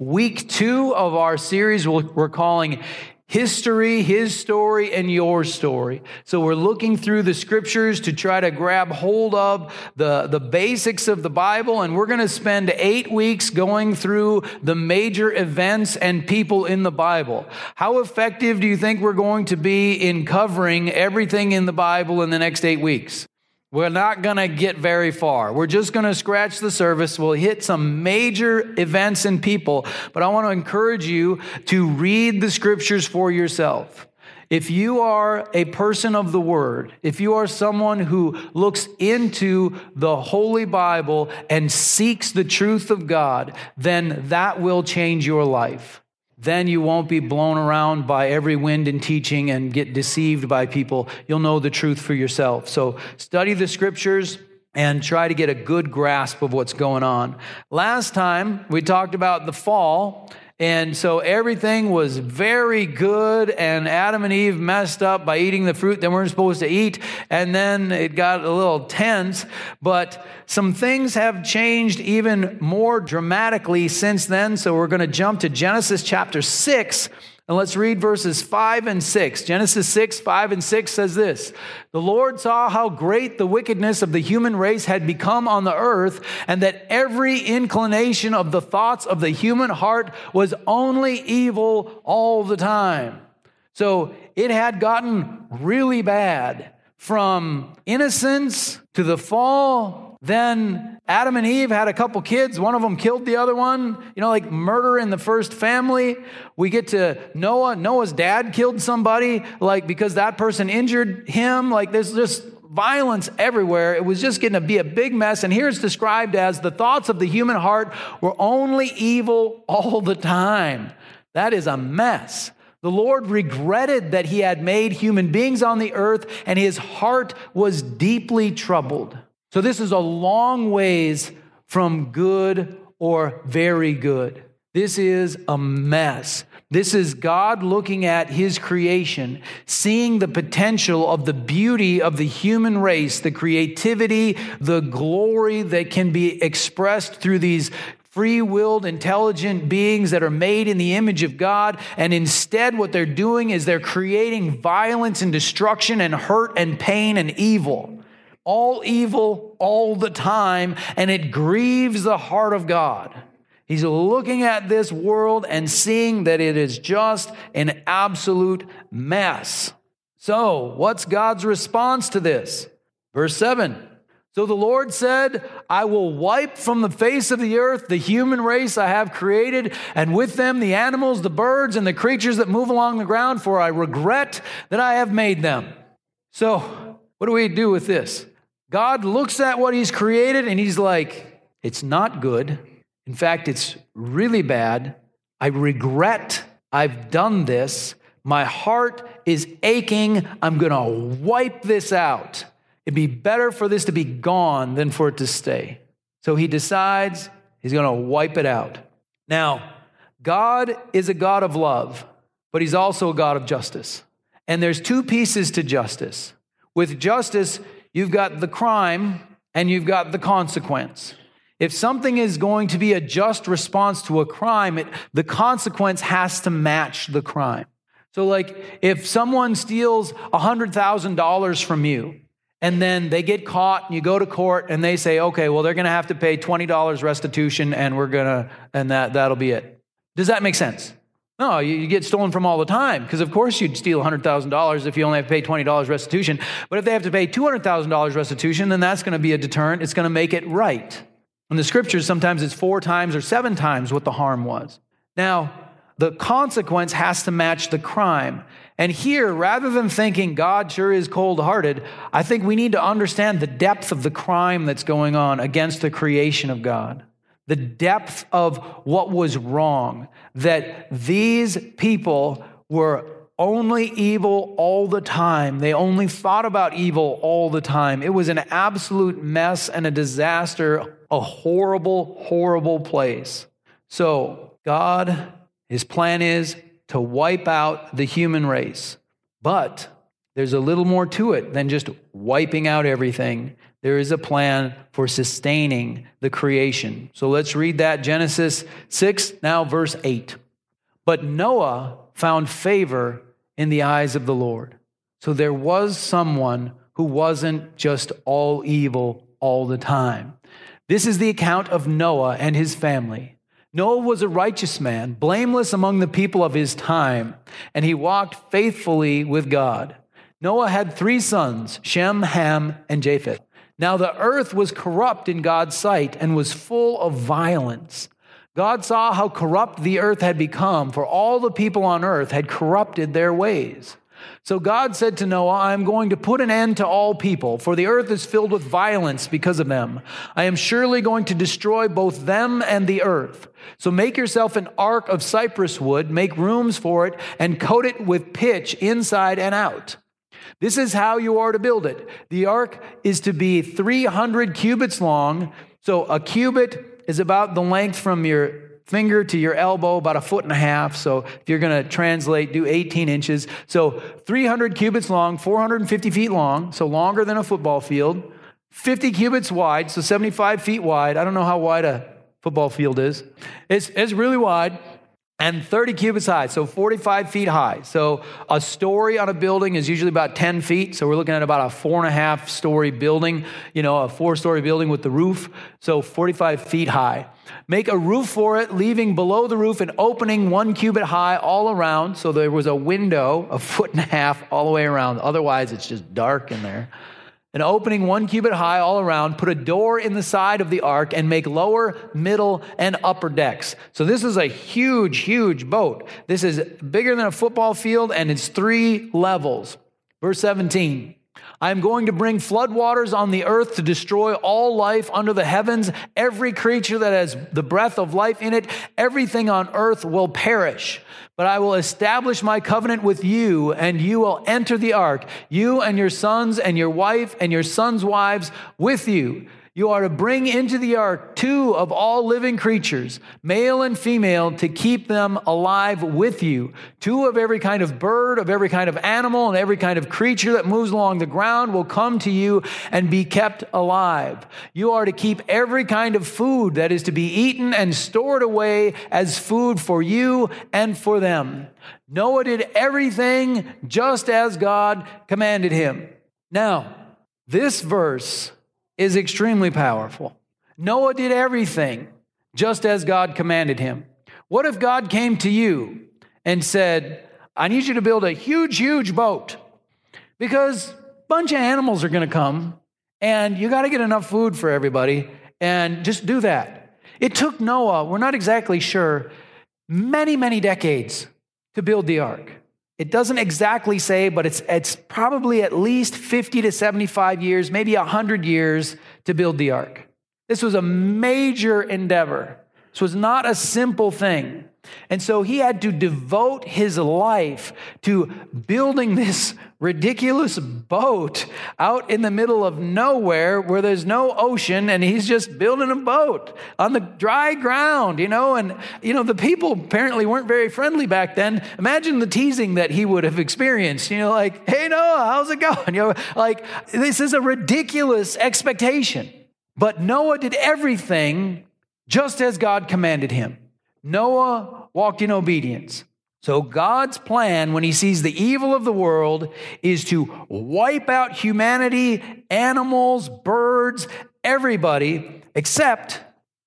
Week 2 of our series, we're calling History, His Story, and Your Story. So we're looking through the scriptures to try to grab hold of the basics of the Bible, and we're going to spend 8 weeks going through the major events and people in the Bible. How effective do you think we're going to be in covering everything in the Bible in the next 8 weeks? We're not going to get very far. We're just going to scratch the surface. We'll hit some major events and people, but I want to encourage you to read the scriptures for yourself. If you are a person of the Word, if you are someone who looks into the Holy Bible and seeks the truth of God, then that will change your life. Then you won't be blown around by every wind in teaching and get deceived by people. You'll know the truth for yourself. So study the scriptures and try to get a good grasp of what's going on. Last time we talked about the fall, and so everything was very good, and Adam and Eve messed up by eating the fruit they weren't supposed to eat, and then it got a little tense, but some things have changed even more dramatically since then, so we're going to jump to Genesis chapter 6, and let's read verses 5 and 6. Genesis 6, 5 and 6 says this: "The Lord saw how great the wickedness of the human race had become on the earth, and that every inclination of the thoughts of the human heart was only evil all the time." So it had gotten really bad. From innocence to the fall, then Adam and Eve had a couple kids. One of them killed the other one. You know, like murder in the first family. We get to Noah. Noah's dad killed somebody, like, because that person injured him. Like, there's just violence everywhere. It was just going to be a big mess. And here it's described as the thoughts of the human heart were only evil all the time. That is a mess. The Lord regretted that he had made human beings on the earth, and his heart was deeply troubled. So this is a long ways from good or very good. This is a mess. This is God looking at his creation, seeing the potential of the beauty of the human race, the creativity, the glory that can be expressed through these free-willed, intelligent beings that are made in the image of God. And instead, what they're doing is they're creating violence and destruction and hurt and pain and evil. All evil, all the time. And it grieves the heart of God. He's looking at this world and seeing that it is just an absolute mess. So, what's God's response to this? Verse 7. "So the Lord said, I will wipe from the face of the earth the human race I have created, and with them the animals, the birds, and the creatures that move along the ground, for I regret that I have made them." So what do we do with this? God looks at what he's created, and he's like, it's not good. In fact, it's really bad. I regret I've done this. My heart is aching. I'm going to wipe this out. It'd be better for this to be gone than for it to stay. So he decides he's going to wipe it out. Now, God is a God of love, but he's also a God of justice. And there's two pieces to justice. With justice, you've got the crime and you've got the consequence. If something is going to be a just response to a crime, the consequence has to match the crime. So, like, if someone steals $100,000 from you, and then they get caught, and you go to court, and they say, okay, well, they're going to have to pay $20 restitution, and that'll be it. Does that make sense? No, you get stolen from all the time, because of course you'd steal $100,000 if you only have to pay $20 restitution. But if they have to pay $200,000 restitution, then that's going to be a deterrent. It's going to make it right. In the scriptures, sometimes it's 4 times or 7 times what the harm was. Now, the consequence has to match the crime. And here, rather than thinking God sure is cold-hearted, I think we need to understand the depth of the crime that's going on against the creation of God. The depth of what was wrong. That these people were only evil all the time. They only thought about evil all the time. It was an absolute mess and a disaster. A horrible, horrible place. So, God, his plan is to wipe out the human race. But there's a little more to it than just wiping out everything. there is a plan for sustaining the creation. So let's read that, Genesis 6, now verse 8. But Noah found favor in the eyes of the Lord. So there was someone who wasn't just all evil all the time. This is the account of Noah and his family. Noah was a righteous man, blameless among the people of his time, and he walked faithfully with God. Noah had 3 sons, Shem, Ham, and Japheth. Now the earth was corrupt in God's sight and was full of violence. God saw how corrupt the earth had become, for all the people on earth had corrupted their ways. So God said to Noah, I am going to put an end to all people, for the earth is filled with violence because of them. I am surely going to destroy both them and the earth. So make yourself an ark of cypress wood, make rooms for it, and coat it with pitch inside and out. This is how you are to build it. The ark is to be 300 cubits long. So a cubit is about the length from your finger to your elbow, about 1.5 feet. So if you're going to translate, do 18 inches. So 300 cubits long, 450 feet long, so longer than a football field, 50 cubits wide, so 75 feet wide. I don't know how wide a football field is. It's really wide. And 30 cubits high, so 45 feet high. So a story on a building is usually about 10 feet. So we're looking at about a 4.5-story building, a 4-story building with the roof. So 45 feet high. Make a roof for it, leaving below the roof an opening 1 cubit high all around. So there was a window 1.5 feet all the way around. Otherwise, it's just dark in there. An opening 1 cubit high all around, put a door in the side of the ark and make lower, middle, and upper decks. So this is a huge, huge boat. This is bigger than a football field, and it's 3 levels. Verse 17, I am going to bring floodwaters on the earth to destroy all life under the heavens. Every creature that has the breath of life in it, everything on earth will perish. But I will establish my covenant with you, and you will enter the ark, you and your sons and your wife and your sons' wives with you. You are to bring into the ark 2 of all living creatures, male and female, to keep them alive with you. 2 of every kind of bird, of every kind of animal, and every kind of creature that moves along the ground will come to you and be kept alive. You are to keep every kind of food that is to be eaten and stored away as food for you and for them. Noah did everything just as God commanded him. Now, this verse is extremely powerful. Noah did everything just as God commanded him. What if God came to you and said, I need you to build a huge, huge boat because a bunch of animals are going to come and you got to get enough food for everybody, and just do that. It took Noah, we're not exactly sure, many, many decades to build the ark. It doesn't exactly say, but it's probably at least 50 to 75 years, maybe 100 years to build the ark. This was a major endeavor. This was not a simple thing. And so he had to devote his life to building this ridiculous boat out in the middle of nowhere where there's no ocean, and he's just building a boat on the dry ground, and the people apparently weren't very friendly back then. Imagine the teasing that he would have experienced, like, hey, Noah, how's it going? This is a ridiculous expectation. But Noah did everything just as God commanded him. Noah walked in obedience. So God's plan, when he sees the evil of the world, is to wipe out humanity, animals, birds, everybody, except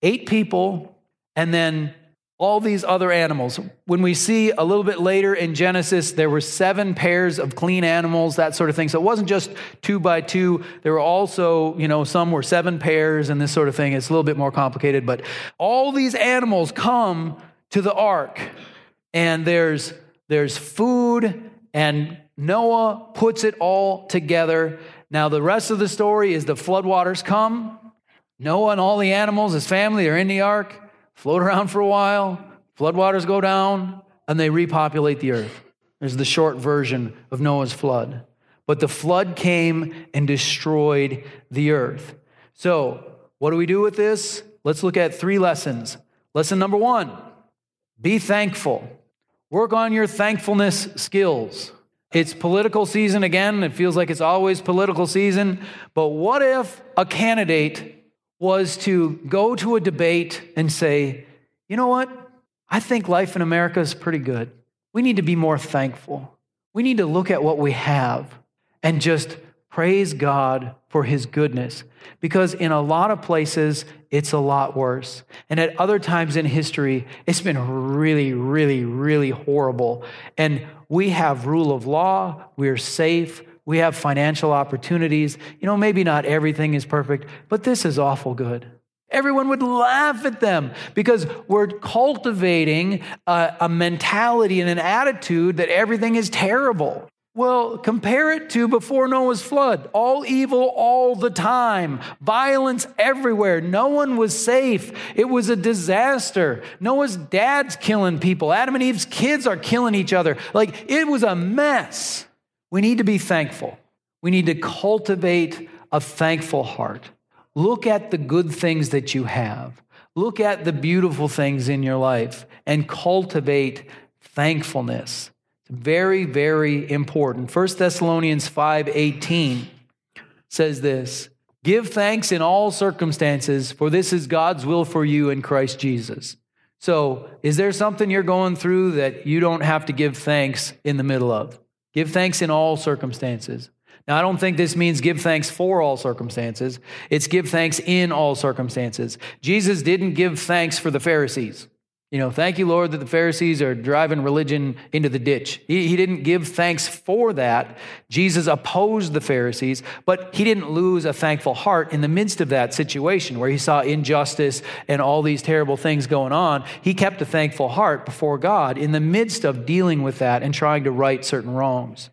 8 people and then all these other animals. When we see a little bit later in Genesis, there were 7 pairs of clean animals, that sort of thing. So it wasn't just 2 by 2. There were also, some were 7 pairs and this sort of thing. It's a little bit more complicated, but all these animals come to the ark, and there's food, and Noah puts it all together. Now the rest of the story is the floodwaters come. Noah and all the animals, his family, are in the ark. Float around for a while, floodwaters go down, and they repopulate the earth. There's the short version of Noah's flood. But the flood came and destroyed the earth. So what do we do with this? Let's look at 3 lessons. Lesson number 1, be thankful. Work on your thankfulness skills. It's political season again. It feels like it's always political season. But what if a candidate was to go to a debate and say, you know what? I think life in America is pretty good. We need to be more thankful. We need to look at what we have and just praise God for his goodness. Because in a lot of places, it's a lot worse. And at other times in history, it's been really, really, really horrible. And we have rule of law. We're safe. We have financial opportunities. You know, maybe not everything is perfect, but this is awful good. Everyone would laugh at them because we're cultivating a mentality and an attitude that everything is terrible. Well, compare it to before Noah's flood. All evil all the time. Violence everywhere. No one was safe. It was a disaster. Noah's dad's killing people. Adam and Eve's kids are killing each other. Like, it was a mess. We need to be thankful. We need to cultivate a thankful heart. Look at the good things that you have. Look at the beautiful things in your life and cultivate thankfulness. Very, very important. 1 Thessalonians 5:18 says this, "Give thanks in all circumstances, for this is God's will for you in Christ Jesus." So is there something you're going through that you don't have to give thanks in the middle of? Give thanks in all circumstances. Now, I don't think this means give thanks for all circumstances. It's give thanks in all circumstances. Jesus didn't give thanks for the Pharisees. You know, thank you, Lord, that the Pharisees are driving religion into the ditch. He didn't give thanks for that. Jesus opposed the Pharisees, but he didn't lose a thankful heart in the midst of that situation where he saw injustice and all these terrible things going on. He kept a thankful heart before God in the midst of dealing with that and trying to right certain wrongs.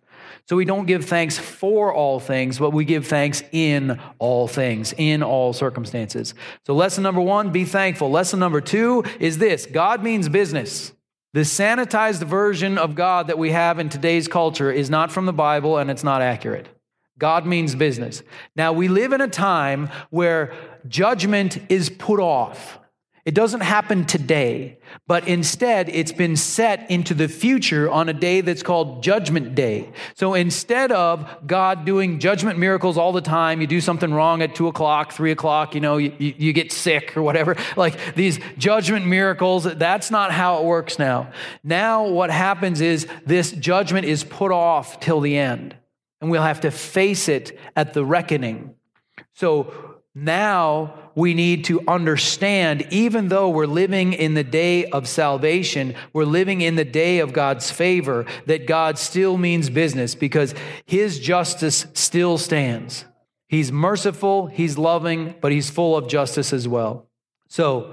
So we don't give thanks for all things, but we give thanks in all things, in all circumstances. So lesson number one, be thankful. Lesson number two is this: God means business. The sanitized version of God that we have in today's culture is not from the Bible and it's not accurate. God means business. Now, we live in a time where judgment is put off. It doesn't happen today, but instead it's been set into the future on a day that's called Judgment Day. So instead of God doing judgment miracles all the time, you do something wrong at 2 o'clock, 3 o'clock, you know, you get sick or whatever, like these judgment miracles, that's not how it works now. Now what happens is this judgment is put off till the end, and we'll have to face it at the reckoning. So now we need to understand, even though we're living in the day of salvation, we're living in the day of God's favor, that God still means business because his justice still stands. He's merciful, he's loving, but he's full of justice as well. So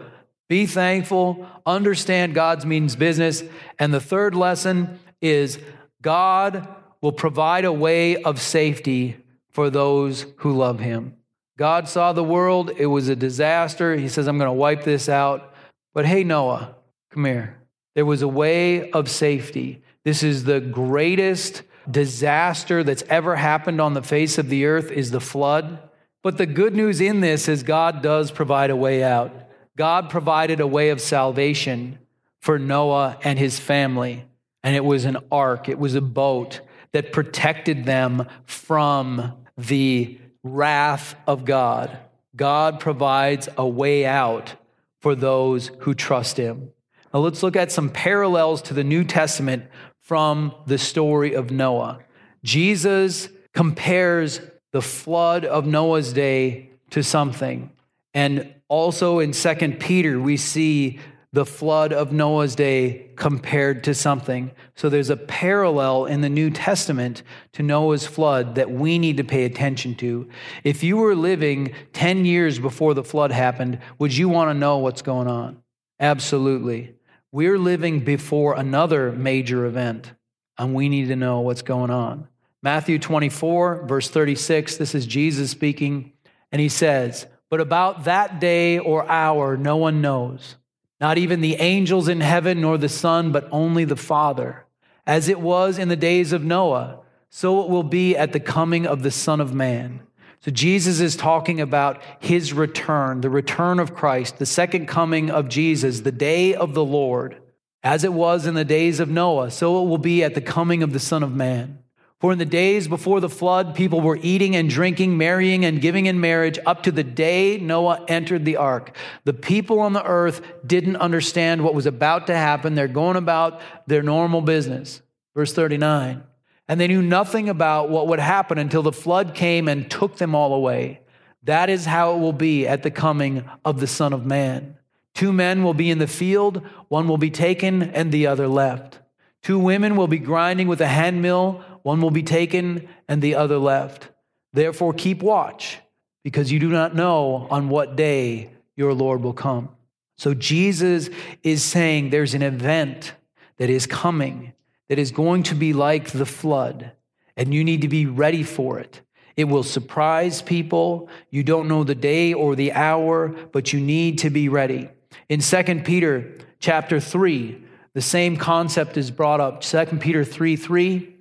be thankful, understand God means business. And the third lesson is God will provide a way of safety for those who love him. God saw the world. It was a disaster. He says, I'm going to wipe this out. But hey, Noah, come here. There was a way of safety. This is the greatest disaster that's ever happened on the face of the earth, is the flood. But the good news in this is God does provide a way out. God provided a way of salvation for Noah and his family. And it was an ark. It was a boat that protected them from the wrath of God. God provides a way out for those who trust him. Now let's look at some parallels to the New Testament from the story of Noah. Jesus compares the flood of Noah's day to something. And also in 2 Peter, we see the flood of Noah's day compared to something. So there's a parallel in the New Testament to Noah's flood that we need to pay attention to. If you were living 10 years before the flood happened, would you want to know what's going on? Absolutely. We're living before another major event, and we need to know what's going on. Matthew 24, verse 36, this is Jesus speaking, and he says, "But about that day or hour, no one knows, not even the angels in heaven nor the Son, but only the Father. As it was in the days of Noah, so it will be at the coming of the Son of Man." So Jesus is talking about his return, the return of Christ, the second coming of Jesus, the day of the Lord. As it was in the days of Noah, so it will be at the coming of the Son of Man. For in the days before the flood, people were eating and drinking, marrying and giving in marriage up to the day Noah entered the ark. The people on the earth didn't understand what was about to happen. They're going about their normal business. Verse 39. And they knew nothing about what would happen until the flood came and took them all away. That is how it will be at the coming of the Son of Man. 2 men will be in the field, one will be taken and the other left. 2 women will be grinding with a handmill, one will be taken and the other left. Therefore keep watch, because you do not know on what day your Lord will come. So Jesus is saying there's an event that is coming that is going to be like the flood, and you need to be ready for it. It will surprise people. You don't know the day or the hour, but you need to be ready. In 2 Peter chapter 3, the same concept is brought up. 2 Peter 3:3,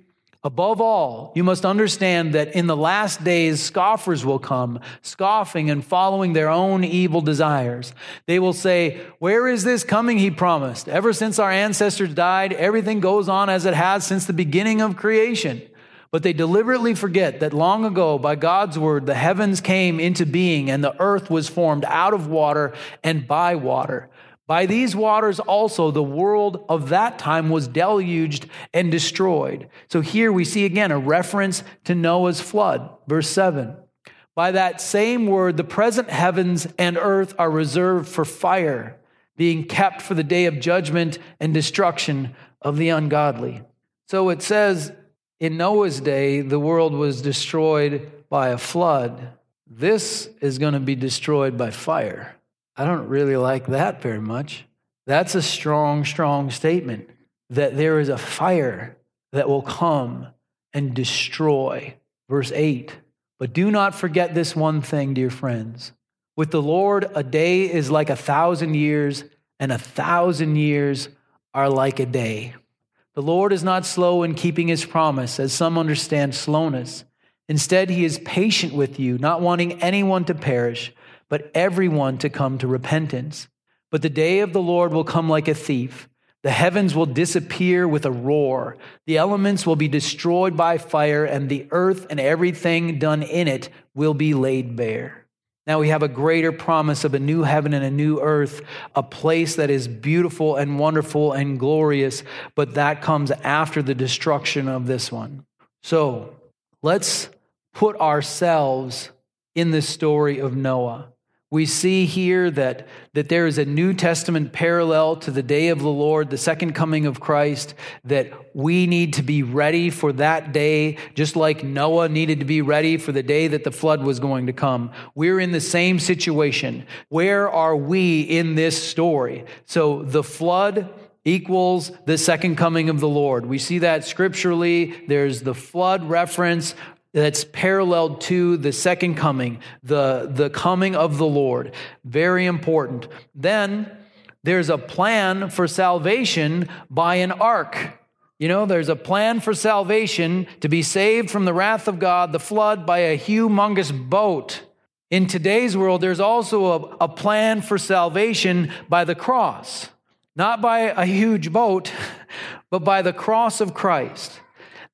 above all, you must understand that in the last days, scoffers will come, scoffing and following their own evil desires. They will say, where is this coming he promised? Ever since our ancestors died, everything goes on as it has since the beginning of creation. But they deliberately forget that long ago, by God's word, the heavens came into being and the earth was formed out of water and by water. By these waters also, the world of that time was deluged and destroyed. So here we see again a reference to Noah's flood. Verse 7. By that same word, the present heavens and earth are reserved for fire, being kept for the day of judgment and destruction of the ungodly. So it says, in Noah's day, the world was destroyed by a flood. This is going to be destroyed by fire. I don't really like that very much. That's a strong, strong statement that there is a fire that will come and destroy. Verse 8, but do not forget this one thing, dear friends. With the Lord, a day is like 1,000 years, and 1,000 years are like a day. The Lord is not slow in keeping his promise, as some understand slowness. Instead, he is patient with you, not wanting anyone to perish, but everyone to come to repentance. But the day of the Lord will come like a thief. The heavens will disappear with a roar. The elements will be destroyed by fire, and the earth and everything done in it will be laid bare. Now we have a greater promise of a new heaven and a new earth, a place that is beautiful and wonderful and glorious, but that comes after the destruction of this one. So let's put ourselves in the story of Noah. We see here that there is a New Testament parallel to the day of the Lord, the second coming of Christ, that we need to be ready for that day, just like Noah needed to be ready for the day that the flood was going to come. We're in the same situation. Where are we in this story? So the flood equals the second coming of the Lord. We see that scripturally. There's the flood reference that's paralleled to the second coming, the coming of the Lord. Very important. Then there's a plan for salvation by an ark. You know, there's a plan for salvation to be saved from the wrath of God, the flood, by a humongous boat. In today's world, there's also a plan for salvation by the cross. Not by a huge boat, but by the cross of Christ.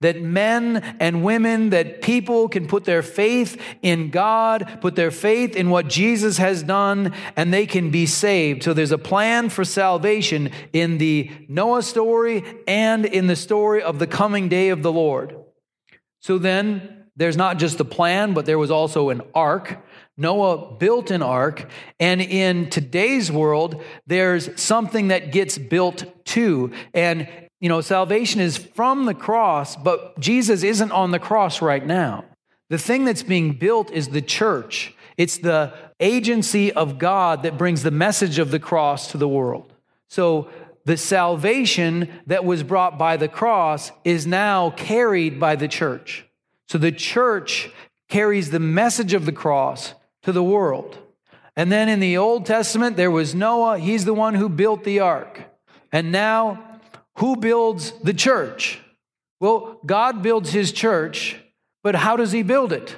That men and women, that people can put their faith in God, put their faith in what Jesus has done, and they can be saved. So there's a plan for salvation in the Noah story and in the story of the coming day of the Lord. So then there's not just a plan, but there was also an ark. Noah built an ark, and in today's world, there's something that gets built too. And you know, salvation is from the cross, but Jesus isn't on the cross right now. The thing that's being built is the church. It's the agency of God that brings the message of the cross to the world. So the salvation that was brought by the cross is now carried by the church. So the church carries the message of the cross to the world. And then in the Old Testament, there was Noah. He's the one who built the ark. And now, who builds the church? Well, God builds his church, but how does he build it?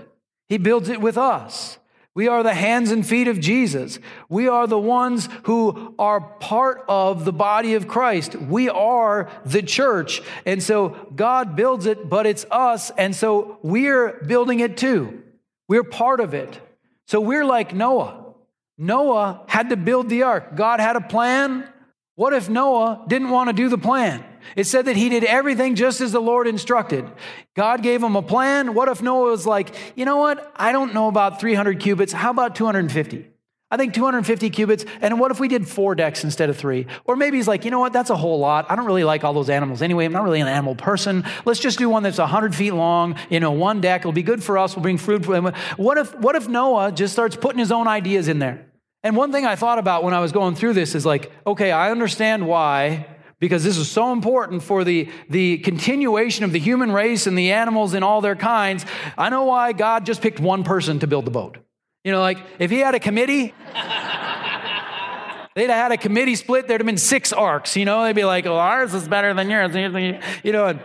He builds it with us. We are the hands and feet of Jesus. We are the ones who are part of the body of Christ. We are the church. And so God builds it, but it's us. And so we're building it too. We're part of it. So we're like Noah. Noah had to build the ark. God had a plan. What if Noah didn't want to do the plan? It said that he did everything just as the Lord instructed. God gave him a plan. What if Noah was like, you know what? I don't know about 300 cubits. How about 250? I think 250 cubits. And what if we did 4 decks instead of 3? Or maybe he's like, you know what? That's a whole lot. I don't really like all those animals anyway. I'm not really an animal person. Let's just do one that's 100 feet long. You know, 1 deck. It'll be good for us. We'll bring food. What if Noah just starts putting his own ideas in there? And one thing I thought about when I was going through this is like, okay, I understand why, because this is so important for the continuation of the human race and the animals in all their kinds. I know why God just picked one person to build the boat. You know, like if he had a committee, they'd have had a committee split. There'd have been 6 arcs, you know. They'd be like, oh, ours is better than yours. You know, and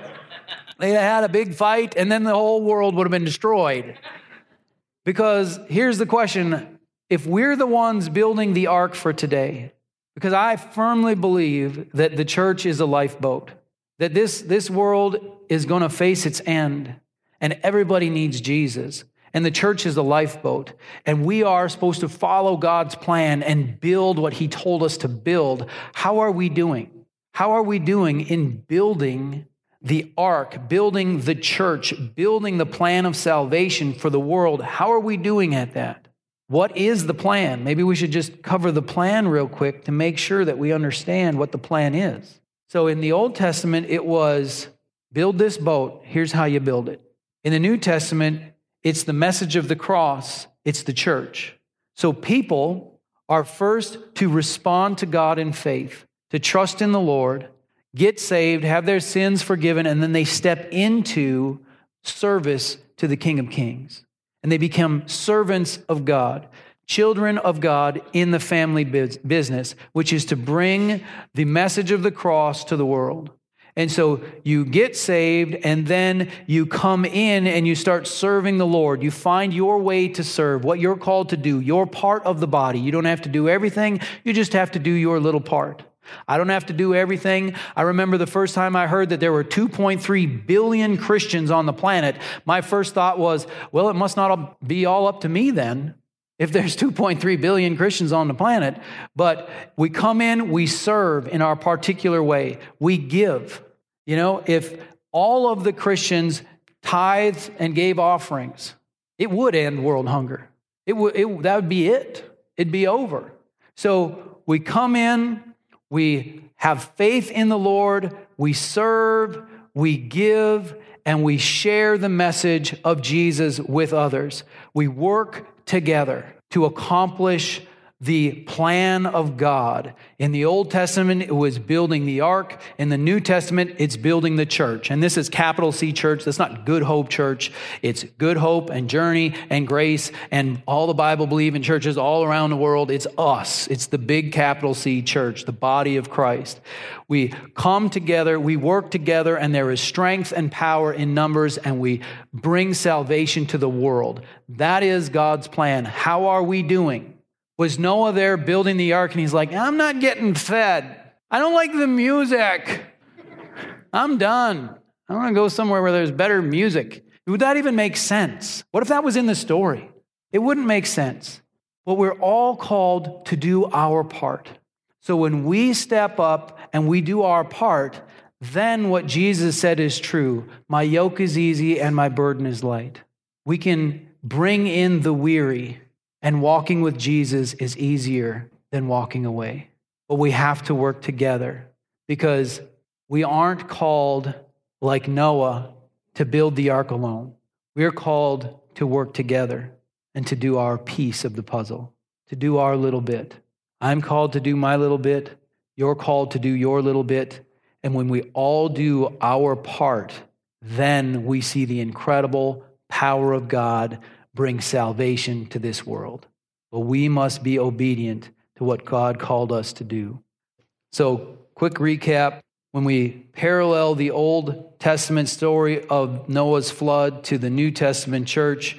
they'd have had a big fight, and then the whole world would have been destroyed. Because here's the question. If we're the ones building the ark for today, because I firmly believe that the church is a lifeboat, that this world is going to face its end, and everybody needs Jesus, and the church is a lifeboat, and we are supposed to follow God's plan and build what he told us to build. How are we doing? How are we doing in building the ark, building the church, building the plan of salvation for the world? How are we doing at that? What is the plan? Maybe we should just cover the plan real quick to make sure that we understand what the plan is. So in the Old Testament, it was build this boat. Here's how you build it. In the New Testament, it's the message of the cross. It's the church. So people are first to respond to God in faith, to trust in the Lord, get saved, have their sins forgiven, and then they step into service to the King of Kings. And they become servants of God, children of God in the family business, which is to bring the message of the cross to the world. And so you get saved, and then you come in and you start serving the Lord. You find your way to serve, what you're called to do. You're part of the body. You don't have to do everything. You just have to do your little part. I don't have to do everything. I remember the first time I heard that there were 2.3 billion Christians on the planet. My first thought was, well, it must not be all up to me then, if there's 2.3 billion Christians on the planet. But we come in, we serve in our particular way. We give. You know, if all of the Christians tithed and gave offerings, it would end world hunger. That would be it. It'd be over. So we come in. We have faith in the Lord, we serve, we give, and we share the message of Jesus with others. We work together to accomplish the plan of God. In the Old Testament, it was building the ark. In the New Testament, it's building the church. And this is capital C Church. That's not Good Hope Church. It's Good Hope and Journey and Grace and all the Bible-believing churches all around the world. It's us. It's the big capital C Church, the body of Christ. We come together, we work together, and there is strength and power in numbers, and we bring salvation to the world. That is God's plan. How are we doing? Was Noah there building the ark, and he's like, I'm not getting fed. I don't like the music. I'm done. I want to go somewhere where there's better music. Would that even make sense? What if that was in the story? It wouldn't make sense. But we're all called to do our part. So when we step up and we do our part, then what Jesus said is true. My yoke is easy and my burden is light. We can bring in the weary. And walking with Jesus is easier than walking away. But we have to work together because we aren't called like Noah to build the ark alone. We are called to work together and to do our piece of the puzzle, to do our little bit. I'm called to do my little bit. You're called to do your little bit. And when we all do our part, then we see the incredible power of God bring salvation to this world. But we must be obedient to what God called us to do. So, quick recap. When we parallel the Old Testament story of Noah's flood to the New Testament church,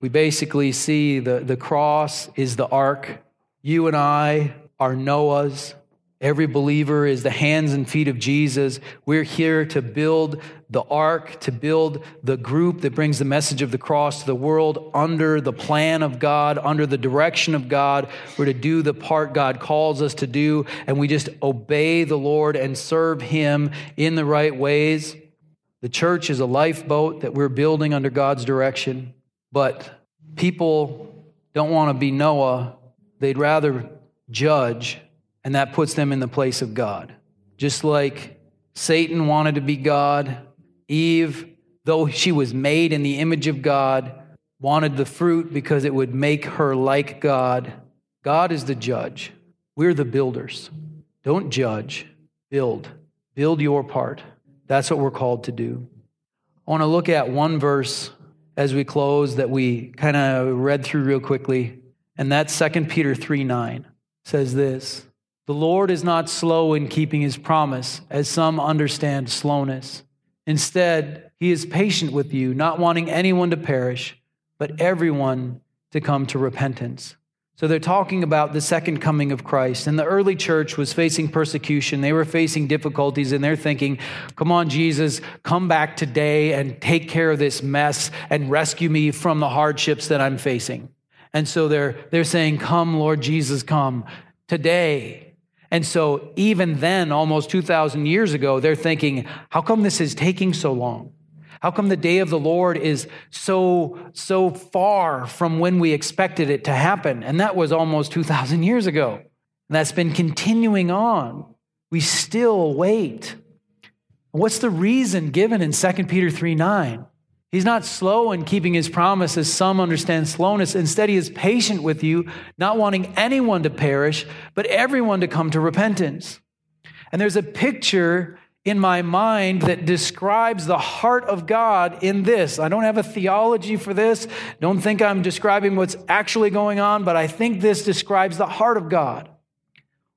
we basically see the cross is the ark. You and I are Noah's. Every believer is the hands and feet of Jesus. We're here to build the ark, to build the group that brings the message of the cross to the world under the plan of God, under the direction of God. We're to do the part God calls us to do, and we just obey the Lord and serve Him in the right ways. The church is a lifeboat that we're building under God's direction, but people don't want to be Noah. They'd rather judge. And that puts them in the place of God. Just like Satan wanted to be God, Eve, though she was made in the image of God, wanted the fruit because it would make her like God. God is the judge. We're the builders. Don't judge. Build. Build your part. That's what we're called to do. I want to look at one verse as we close that we kind of read through real quickly. And that's 2 Peter 3:9 says this. The Lord is not slow in keeping His promise, as some understand slowness. Instead, He is patient with you, not wanting anyone to perish, but everyone to come to repentance. So they're talking about the second coming of Christ. And the early church was facing persecution. They were facing difficulties, and they're thinking, come on, Jesus, come back today and take care of this mess and rescue me from the hardships that I'm facing. And so they're saying, come, Lord Jesus, come today. And so even then, almost 2,000 years ago, they're thinking, how come this is taking so long? How come the day of the Lord is so far from when we expected it to happen? And that was almost 2,000 years ago. And that's been continuing on. We still wait. What's the reason given in 2 Peter 3:9? He's not slow in keeping His promise, as some understand slowness. Instead, He is patient with you, not wanting anyone to perish, but everyone to come to repentance. And there's a picture in my mind that describes the heart of God in this. I don't have a theology for this. Don't think I'm describing what's actually going on, but I think this describes the heart of God.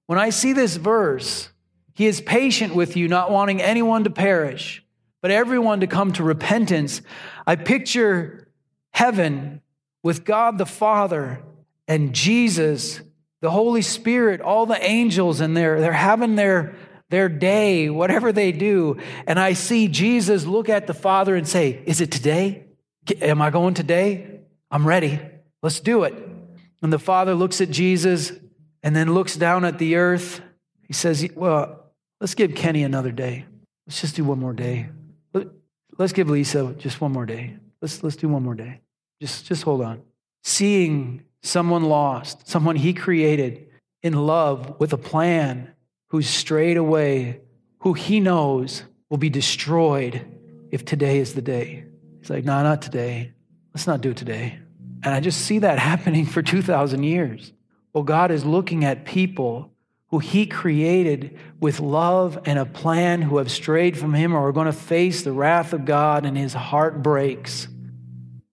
When I see this verse, He is patient with you, not wanting anyone to perish, but everyone to come to repentance. I picture heaven with God the Father and Jesus, the Holy Spirit, all the angels, and they're having their day, whatever they do. And I see Jesus look at the Father and say, is it today? Am I going today? I'm ready. Let's do it. And the Father looks at Jesus and then looks down at the earth. He says, well, let's give Kenny another day. Let's just do one more day. Let's give Lisa just one more day. Let's do one more day. Just hold on. Seeing someone lost, someone He created in love with a plan, who's strayed away, who He knows will be destroyed if today is the day. He's like, no, not today. Let's not do it today. And I just see that happening for 2,000 years. Well, God is looking at people who He created with love and a plan, who have strayed from Him or are going to face the wrath of God, and His heart breaks.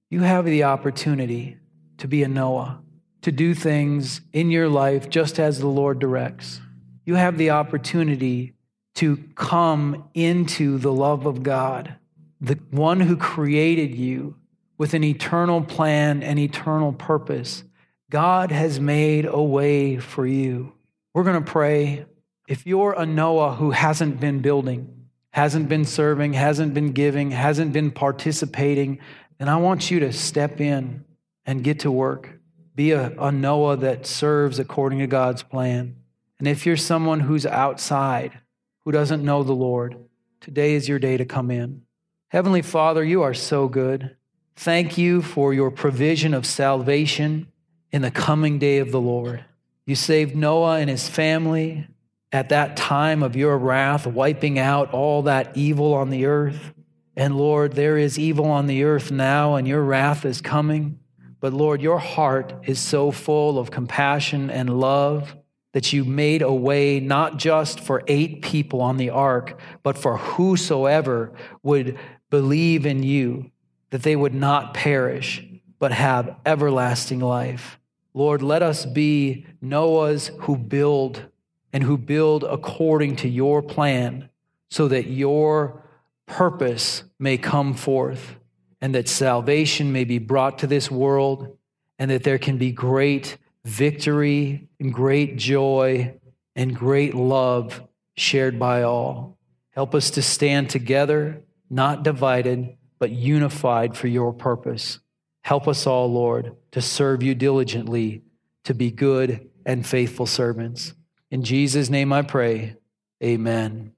You have the opportunity to be a Noah, to do things in your life just as the Lord directs. You have the opportunity to come into the love of God, the one who created you with an eternal plan and eternal purpose. God has made a way for you. We're going to pray. If you're a Noah who hasn't been building, hasn't been serving, hasn't been giving, hasn't been participating, then I want you to step in and get to work. Be a Noah that serves according to God's plan. And if you're someone who's outside, who doesn't know the Lord, today is your day to come in. Heavenly Father, You are so good. Thank You for Your provision of salvation in the coming day of the Lord. You saved Noah and his family at that time of Your wrath, wiping out all that evil on the earth. And Lord, there is evil on the earth now, and Your wrath is coming. But Lord, Your heart is so full of compassion and love that You made a way not just for 8 people on the ark, but for whosoever would believe in You, that they would not perish, but have everlasting life. Lord, let us be Noahs who build, and who build according to Your plan, so that Your purpose may come forth. and that salvation may be brought to this world, and that there can be great victory and great joy and great love shared by all. Help us to stand together, not divided, but unified for your purpose. Help us all, Lord, to serve you diligently, to be good and faithful servants. In Jesus' name I pray, amen.